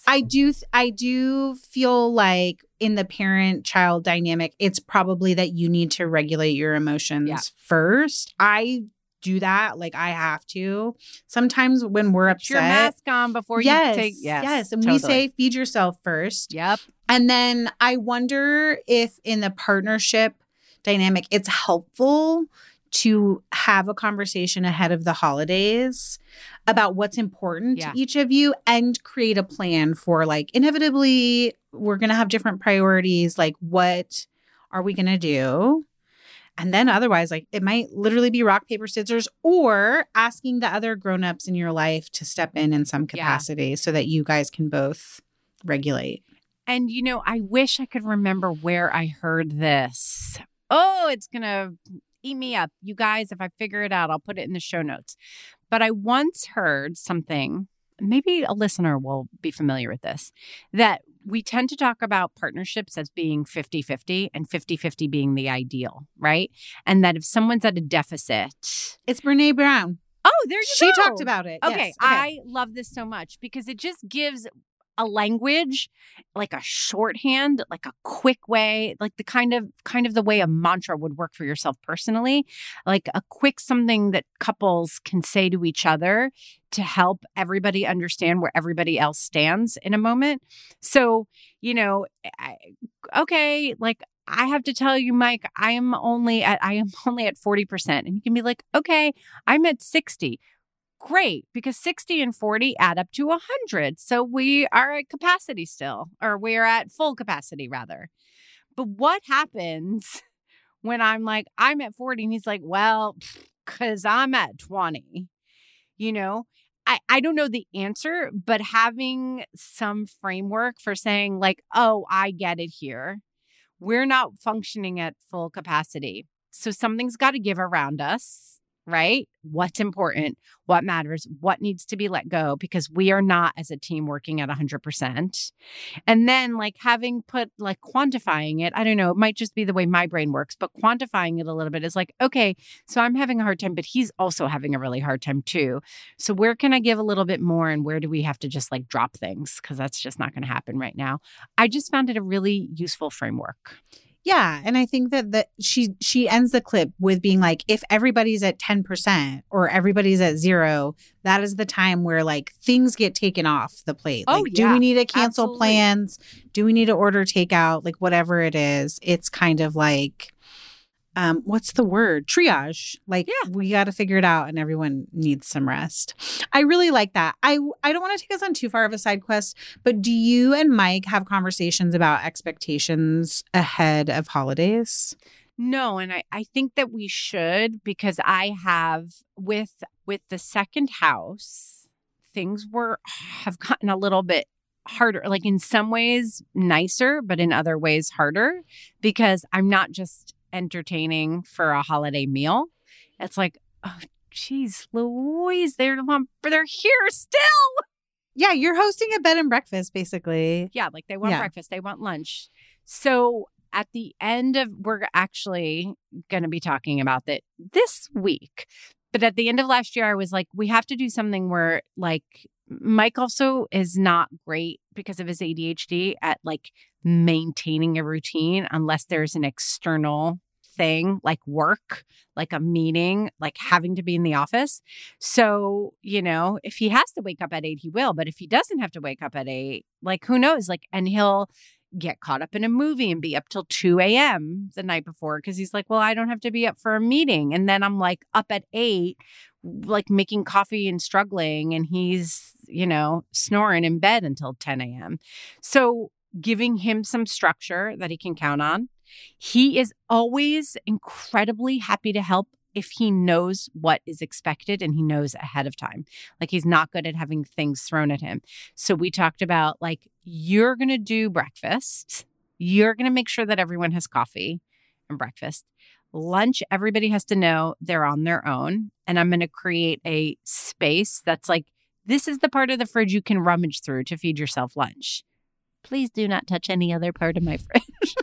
I do th- I do feel like in the parent-child dynamic, it's probably that you need to regulate your emotions yeah. first. I do that. Like I have to. Sometimes when we're Put upset. Your mask on before yes, you take. Yes. Yes. And totally. We say feed yourself first. Yep. And then I wonder if in the partnership dynamic, it's helpful to have a conversation ahead of the holidays about what's important yeah. to each of you and create a plan for like inevitably we're going to have different priorities. Like what are we going to do? And then otherwise, like it might literally be rock, paper, scissors or asking the other grownups in your life to step in in some capacity yeah. so that you guys can both regulate. And, you know, I wish I could remember where I heard this. Oh, it's going to eat me up. You guys, if I figure it out, I'll put it in the show notes. But I once heard something, maybe a listener will be familiar with this, that we tend to talk about partnerships as being fifty-fifty and fifty-fifty being the ideal, right? And that if someone's at a deficit... It's Brene Brown. Oh, there you she go. She talked about it. Okay, yes. Okay, I love this so much because it just gives a language, like a shorthand, like a quick way, like the kind of kind of the way a mantra would work for yourself personally, like a quick something that couples can say to each other to help everybody understand where everybody else stands in a moment. So, you know, I, okay, like I have to tell you, Mike, I am only at I am only at forty percent, and you can be like, okay, I'm at sixty. Great, because sixty and forty add up to one hundred. So we are at capacity still, or we're at full capacity rather. But what happens when I'm like, I'm at forty and he's like, well, because I'm at twenty, you know? I, I don't know the answer, but having some framework for saying like, oh, I get it here. We're not functioning at full capacity. So something's got to give around us. right? What's important, what matters, what needs to be let go, because we are not as a team working at one hundred percent. And then like having put like quantifying it, I don't know, it might just be the way my brain works, but quantifying it a little bit is like, okay, so I'm having a hard time, but he's also having a really hard time too. So where can I give a little bit more and where do we have to just like drop things? Because that's just not going to happen right now. I just found it a really useful framework. Yeah. And I think that the, she she ends the clip with being like, if everybody's at ten percent or everybody's at zero, that is the time where like things get taken off the plate. Oh, like, yeah. Do we need to cancel Absolutely. plans? Do we need to order takeout? Like whatever it is, it's kind of like, um, what's the word? Triage. Like yeah. we got to figure it out and everyone needs some rest. I really like that. I, I don't want to take us on too far of a side quest, but do you and Mike have conversations about expectations ahead of holidays? No. And I, I think that we should, because I have with, with the second house, things were, have gotten a little bit harder, like in some ways nicer, but in other ways harder, because I'm not just entertaining for a holiday meal. It's like, oh, geez, Louise, they're they're here still. Yeah, you're hosting a bed and breakfast, basically. Yeah, like they want yeah. breakfast, they want lunch. So at the end of, we're actually going to be talking about that this week. But at the end of last year, I was like, we have to do something where like Mike also is not great because of his A D H D at like maintaining a routine unless there's an external thing like work, like a meeting, like having to be in the office. So, you know, if he has to wake up at eight, he will. But if he doesn't have to wake up at eight, like who knows? Like, and he'll get caught up in a movie and be up till two a.m. the night before because he's like, well, I don't have to be up for a meeting. And then I'm like up at eight, like making coffee and struggling, and he's, you know, snoring in bed until ten a.m. So giving him some structure that he can count on. He is always incredibly happy to help if he knows what is expected and he knows ahead of time. Like he's not good at having things thrown at him. So we talked about like, you're going to do breakfast. You're going to make sure that everyone has coffee and breakfast. Lunch, everybody has to know they're on their own. And I'm going to create a space that's like, this is the part of the fridge you can rummage through to feed yourself lunch. Please do not touch any other part of my fridge.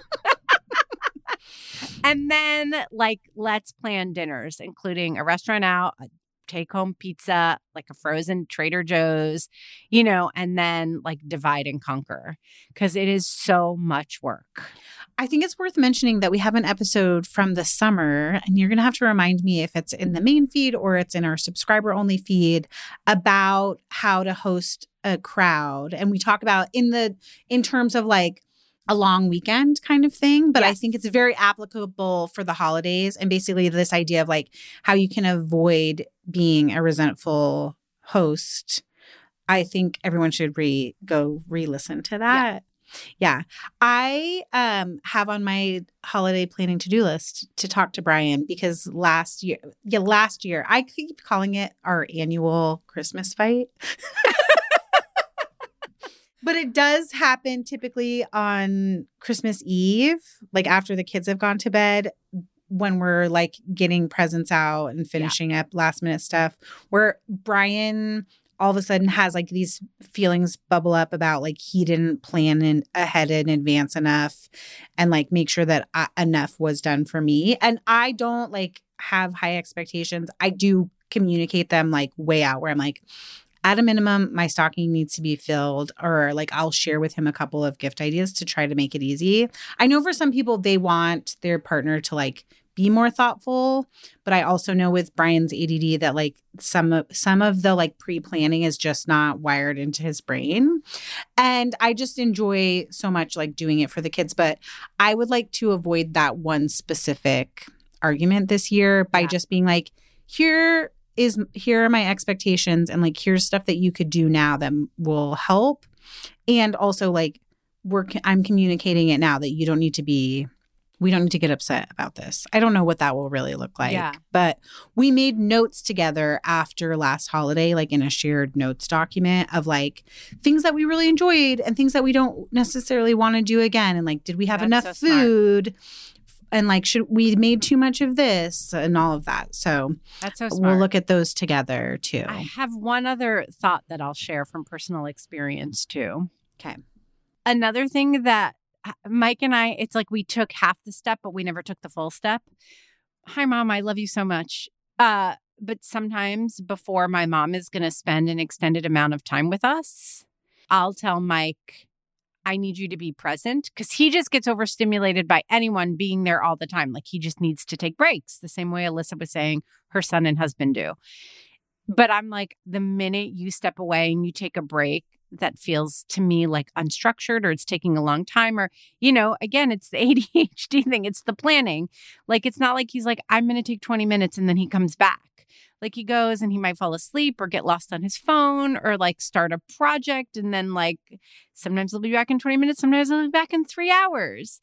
And then, like, let's plan dinners, including a restaurant out, a take-home pizza, like a frozen Trader Joe's, you know, and then, like, divide and conquer because it is so much work. I think it's worth mentioning that we have an episode from the summer, and you're going to have to remind me if it's in the main feed or it's in our subscriber-only feed, about how to host a crowd. And we talk about in the in terms of, like, a long weekend kind of thing, but yes. I think it's very applicable for the holidays and basically this idea of like how you can avoid being a resentful host. I think everyone should re go re-listen to that. Yeah. yeah. I um, have on my holiday planning to-do list to talk to Brian because last year, yeah, last year, I keep calling it our annual Christmas fight. But it does happen typically on Christmas Eve, like after the kids have gone to bed, when we're like getting presents out and finishing yeah. up last minute stuff, where Brian all of a sudden has like these feelings bubble up about like he didn't plan in, ahead in advance enough and like make sure that I, enough was done for me. And I don't like have high expectations. I do communicate them like way out where I'm like, at a minimum, my stocking needs to be filled, or like I'll share with him a couple of gift ideas to try to make it easy. I know for some people, they want their partner to like be more thoughtful. But I also know with Brian's A D D that like some of some of the like pre-planning is just not wired into his brain. And I just enjoy so much like doing it for the kids. But I would like to avoid that one specific argument this year by yeah. just being like, here is here are my expectations and like here's stuff that you could do now that will help. And also like we're I'm communicating it now that you don't need to be we don't need to get upset about this. I don't know what that will really look like. Yeah. But we made notes together after last holiday, like in a shared notes document of like things that we really enjoyed and things that we don't necessarily want to do again. And like, did we have That's enough so food? Smart. and like, should we made too much of this and all of that. So, that's so smart. We'll look at those together too. I have one other thought that I'll share from personal experience too. Okay. Another thing that Mike and I, it's like we took half the step, but we never took the full step. Hi, Mom. I love you so much. Uh, but sometimes before my mom is going to spend an extended amount of time with us, I'll tell Mike, I need you to be present, because he just gets overstimulated by anyone being there all the time. Like he just needs to take breaks the same way Alyssa was saying her son and husband do. But I'm like, the minute you step away and you take a break, that feels to me like unstructured, or it's taking a long time, or, you know, again, it's the A D H D thing. It's the planning. Like, it's not like he's like, I'm going to take twenty minutes and then he comes back. Like he goes and he might fall asleep or get lost on his phone or like start a project. And then like sometimes he'll be back in twenty minutes. Sometimes he'll be back in three hours.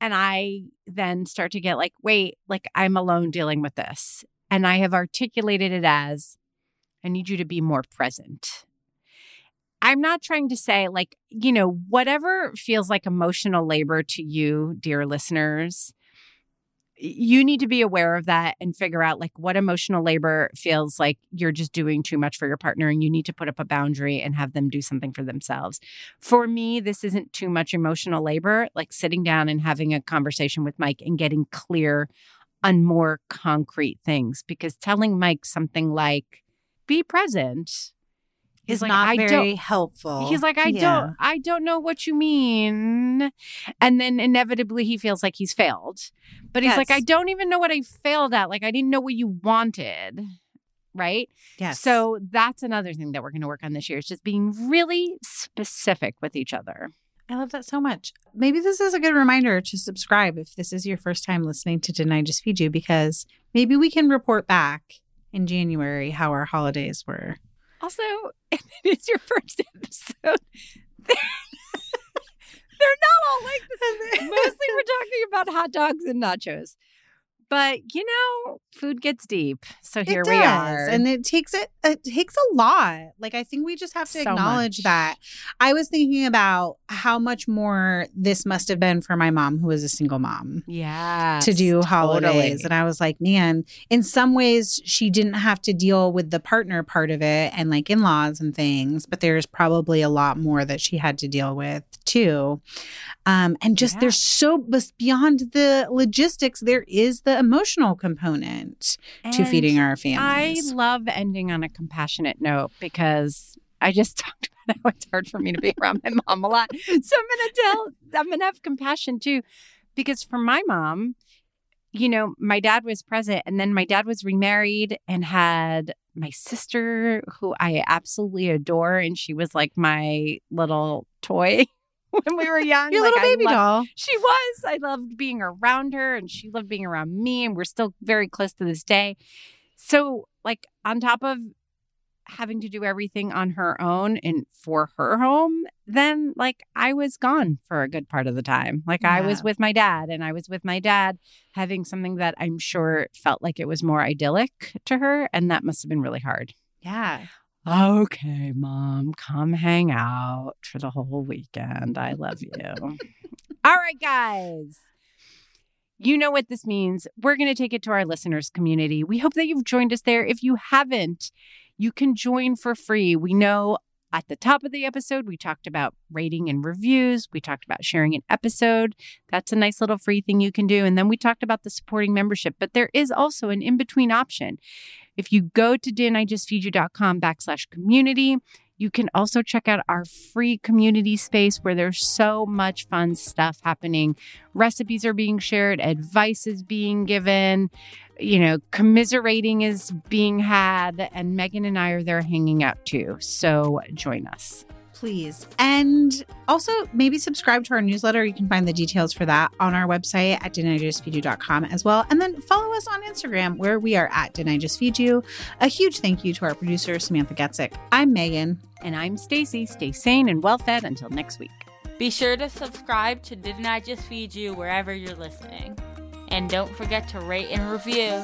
And I then start to get like, wait, like I'm alone dealing with this. And I have articulated it as, I need you to be more present. I'm not trying to say like, you know, whatever feels like emotional labor to you, dear listeners, you need to be aware of that and figure out like what emotional labor feels like you're just doing too much for your partner and you need to put up a boundary and have them do something for themselves. For me, this isn't too much emotional labor, like sitting down and having a conversation with Mike and getting clear on more concrete things, because telling Mike something like, be present, is like, not very helpful. He's like, I yeah. don't, I don't know what you mean. And then inevitably he feels like he's failed. But yes. he's like, I don't even know what I failed at. Like, I didn't know what you wanted. Right? Yes. So that's another thing that we're going to work on this year, is just being really specific with each other. I love that so much. Maybe this is a good reminder to subscribe if this is your first time listening to Didn't I Just Feed You? Because maybe we can report back in January how our holidays were. Also, if it is your first episode, they're, they're not all like this. Mostly we're talking about hot dogs and nachos. But, you know, food gets deep. So here we are. And it takes it, it takes a lot. Like, I think we just have to so acknowledge much. That. I was thinking about how much more this must have been for my mom, who was a single mom. Yeah. To do holidays. Totally. And I was like, man, in some ways she didn't have to deal with the partner part of it and like in-laws and things. But there's probably a lot more that she had to deal with too. Um, and just yeah. there's so beyond the logistics, there is the emotional component and to feeding our families. I love ending on a compassionate note, because I just talked about how it's hard for me to be around my mom a lot. So I'm going to tell, I'm going to have compassion too, because for my mom, you know, my dad was present, and then my dad was remarried and had my sister, who I absolutely adore. And she was like my little toy when we were young. Your like, little baby loved, doll. She was. I loved being around her, and she loved being around me, and we're still very close to this day. So, like, on top of having to do everything on her own and for her home, then, like, I was gone for a good part of the time. Like, yeah. I was with my dad, and I was with my dad having something that I'm sure felt like it was more idyllic to her, and that must have been really hard. Yeah. Okay, Mom, come hang out for the whole weekend. I love you. All right, guys. You know what this means. We're going to take it to our listeners' community. We hope that you've joined us there. If you haven't, you can join for free. We know at the top of the episode, we talked about rating and reviews. We talked about sharing an episode. That's a nice little free thing you can do. And then we talked about the supporting membership. But there is also an in-between option. If you go to didn't I just feed you dot com backslash community, you can also check out our free community space where there's so much fun stuff happening. Recipes are being shared. Advice is being given. You know, commiserating is being had. And Megan and I are there hanging out too. So join us. Please. And also maybe subscribe to our newsletter. You can find the details for that on our website at didn't I just feed you dot com as well. And then follow us on Instagram, where we are at Didn't I Just Feed You. A huge thank you to our producer, Samantha Getzick. I'm Megan. And I'm Stacy. Stay sane and well-fed until next week. Be sure to subscribe to Didn't I Just Feed You wherever you're listening. And don't forget to rate and review.